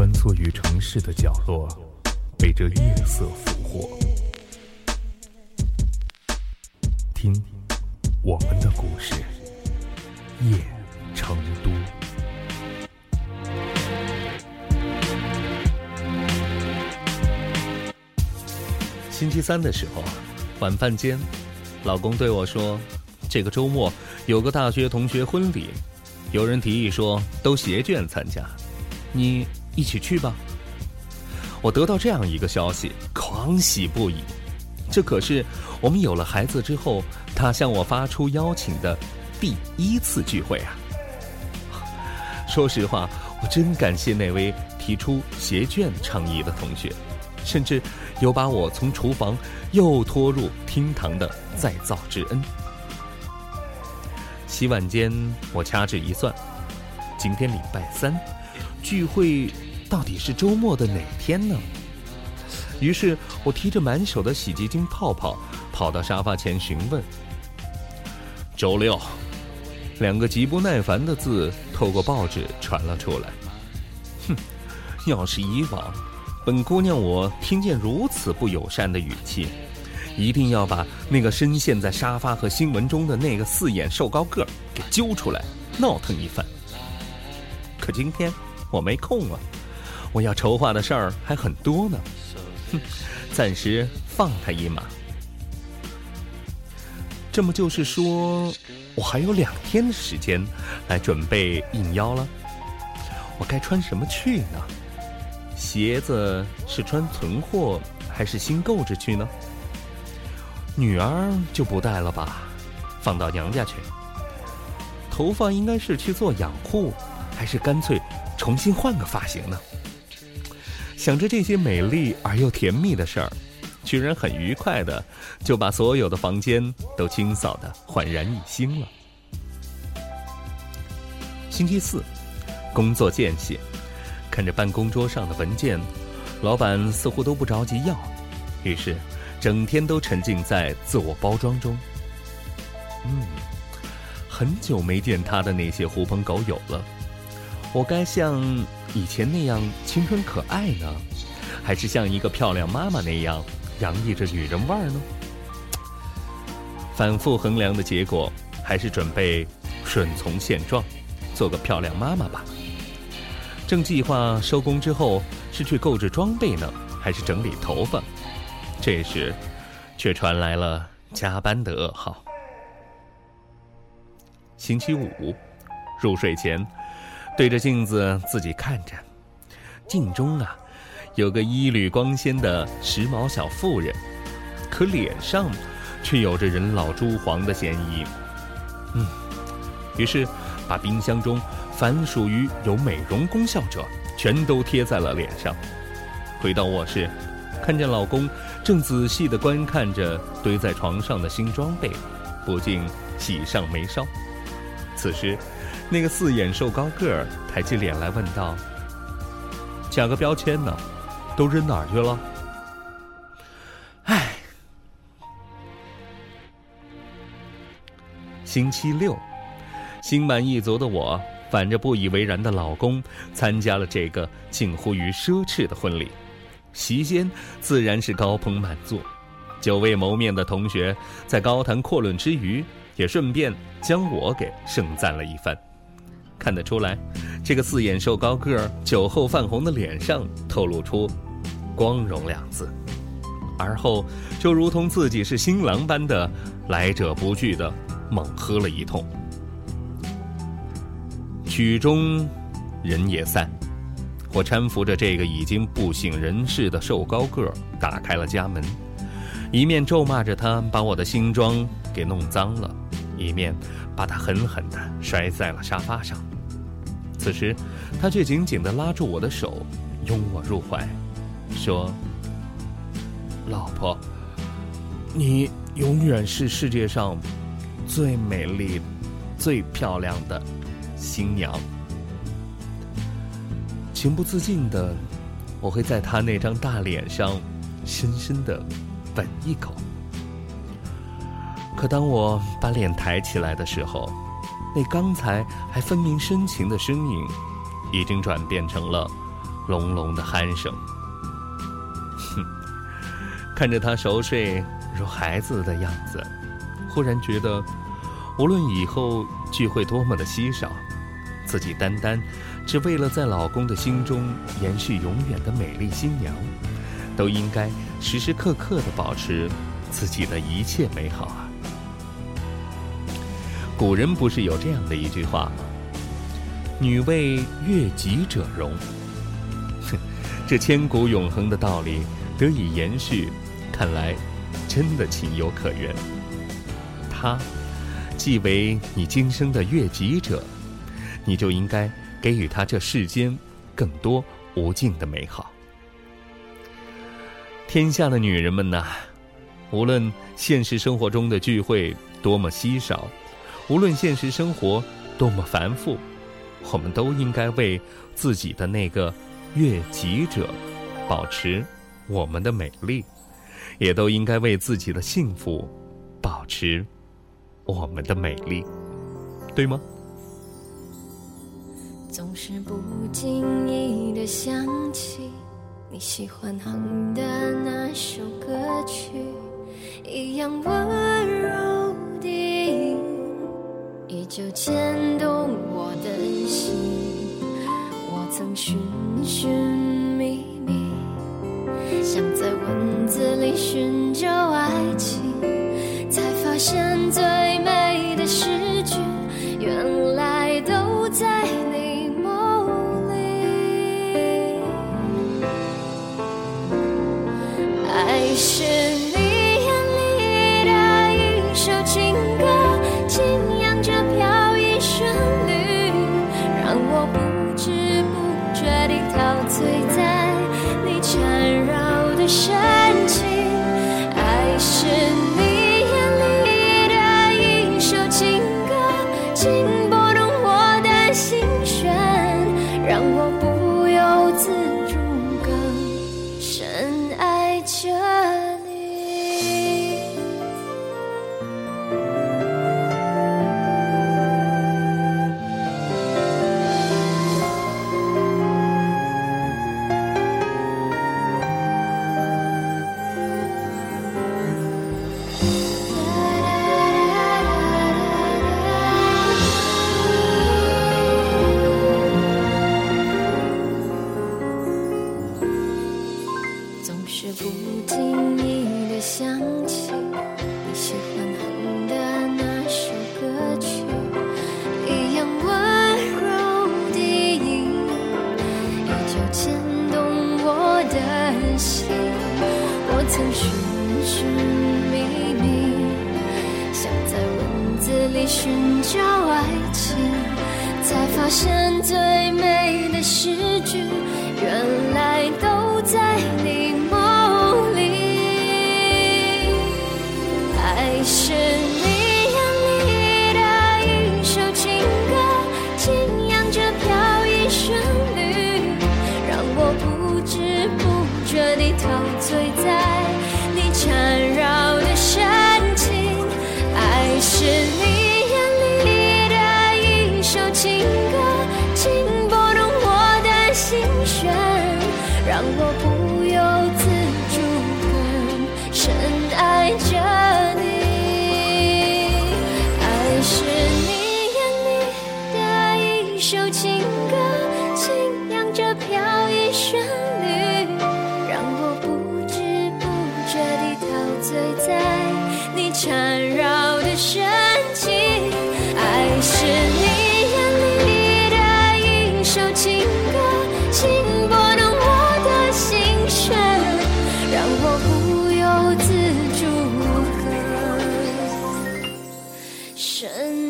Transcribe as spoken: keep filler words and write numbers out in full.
穿梭于城市的角落，被这夜色俘获。听我们的故事，夜成都。星期三的时候，晚饭间，老公对我说，这个周末有个大学同学婚礼，有人提议说都携眷参加，你一起去吧。我得到这样一个消息，狂喜不已。这可是我们有了孩子之后，他向我发出邀请的第一次聚会啊！说实话，我真感谢那位提出携眷倡议的同学，甚至有把我从厨房又拖入厅堂的再造之恩。洗碗间，我掐指一算，今天礼拜三，聚会到底是周末的哪天呢？于是我提着满手的洗洁精泡泡跑到沙发前询问。周六，两个极不耐烦的字透过报纸传了出来。哼，要是以往，本姑娘我听见如此不友善的语气，一定要把那个深陷在沙发和新闻中的那个四眼瘦高个给揪出来闹腾一番。可今天我没空啊，我要筹划的事儿还很多呢。哼，暂时放他一马。这么就是说，我还有两天的时间来准备应邀了。我该穿什么去呢？鞋子是穿存货还是新购置去呢？女儿就不带了吧，放到娘家去。头发应该是去做养护，还是干脆重新换个发型呢？想着这些美丽而又甜蜜的事儿，居然很愉快的就把所有的房间都清扫的焕然一新了。星期四，工作间隙，看着办公桌上的文件，老板似乎都不着急要，于是整天都沉浸在自我包装中。嗯，很久没见他的那些狐朋狗友了，我该像以前那样青春可爱呢，还是像一个漂亮妈妈那样洋溢着女人味儿呢？反复衡量的结果，还是准备顺从现状，做个漂亮妈妈吧。正计划收工之后是去购置装备呢，还是整理头发，这时却传来了加班的噩耗。星期五，入睡前对着镜子自己看着，镜中啊，有个衣履光鲜的时髦小妇人，可脸上却有着人老珠黄的嫌疑。嗯，于是把冰箱中凡属于有美容功效者全都贴在了脸上。回到卧室，看见老公正仔细地观看着堆在床上的新装备，不禁喜上眉梢。此时那个四眼瘦高个儿抬起脸来问道，加个标签呢，都扔哪儿去了？唉。星期六，心满意足的我反着不以为然的老公参加了这个近乎于奢侈的婚礼，席间自然是高朋满座。久未谋面的同学在高谈阔论之余，也顺便将我给盛赞了一番。看得出来，这个四眼瘦高个儿酒后泛红的脸上透露出光荣两字，而后就如同自己是新郎般的来者不拒的猛喝了一通。曲终人也散，我搀扶着这个已经不省人事的瘦高个儿打开了家门，一面咒骂着他把我的新装给弄脏了，一面把他狠狠地摔在了沙发上。此时他却紧紧地拉住我的手，拥我入怀，说，老婆，你永远是世界上最美丽最漂亮的新娘。情不自禁的，我会在他那张大脸上深深地吻一口。可当我把脸抬起来的时候，那刚才还分明深情的身影已经转变成了隆隆的鼾声。哼，看着他熟睡如孩子的样子，忽然觉得无论以后聚会多么的稀少，自己单单只为了在老公的心中延续永远的美丽新娘，都应该时时刻刻地保持自己的一切美好啊。古人不是有这样的一句话吗？女为悦己者容。这千古永恒的道理得以延续，看来真的情有可原。她既为你今生的悦己者，你就应该给予她这世间更多无尽的美好。天下的女人们呐、啊，无论现实生活中的聚会多么稀少，无论现实生活多么繁复，我们都应该为自己的那个悦己者保持我们的美丽，也都应该为自己的幸福保持我们的美丽，对吗？总是不经意地想起你喜欢哼的那首歌曲，一样温柔地依旧牵动我的心。我曾寻寻觅觅，想在文字里寻找爱情，才发现最美的诗句原来都在你梦里。爱是你眼里的一首情歌，轻扬着飘逸旋律，让我不知不觉地陶醉在你缠绕的深情。爱是你深